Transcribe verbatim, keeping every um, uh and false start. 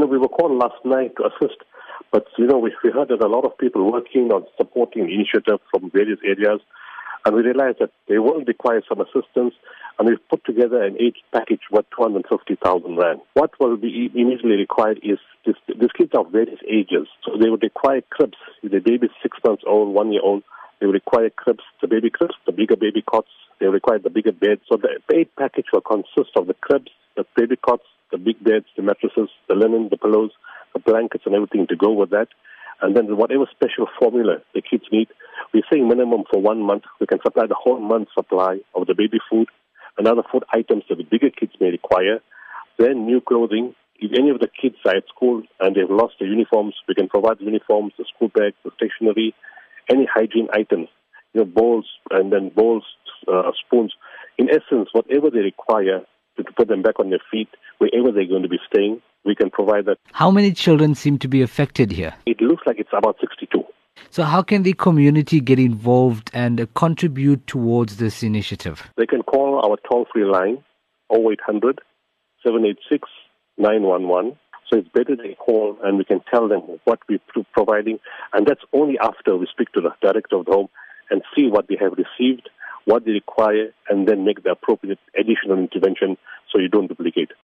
you know, we were called last night to assist, but, you know, we, we heard that a lot of people working on supporting the initiative from various areas, and we realized that they will require some assistance, and we've put together an aid package worth two hundred fifty thousand rand. What will be immediately required is this, this kids of various ages. So they would require cribs. If the baby is six months old, one year old, they would require cribs, the baby cribs, the bigger baby cots, they require the bigger beds. So the aid package will consist of the cribs, the baby cots, the big beds, the mattresses, the linen, the pillows, the blankets and everything to go with that. And then whatever special formula the kids need, we're saying minimum for one month, we can supply the whole month's supply of the baby food and other food items that the bigger kids may require. Then new clothing. If any of the kids are at school and they've lost their uniforms, we can provide the uniforms, the school bags, the stationery, any hygiene items, you know, bowls and then bowls, uh, spoons. In essence, whatever they require to, to put them back on their feet, wherever they're going to be staying, we can provide that. How many children seem to be affected here? It looks like it's about sixty-two. So how can the community get involved and uh, contribute towards this initiative? They can call our toll-free line, oh eight hundred, seven eight six, nine one one. So it's better they call and we can tell them what we're providing. And that's only after we speak to the director of the home and see what they have received, what they require, and then make the appropriate additional intervention so you don't duplicate.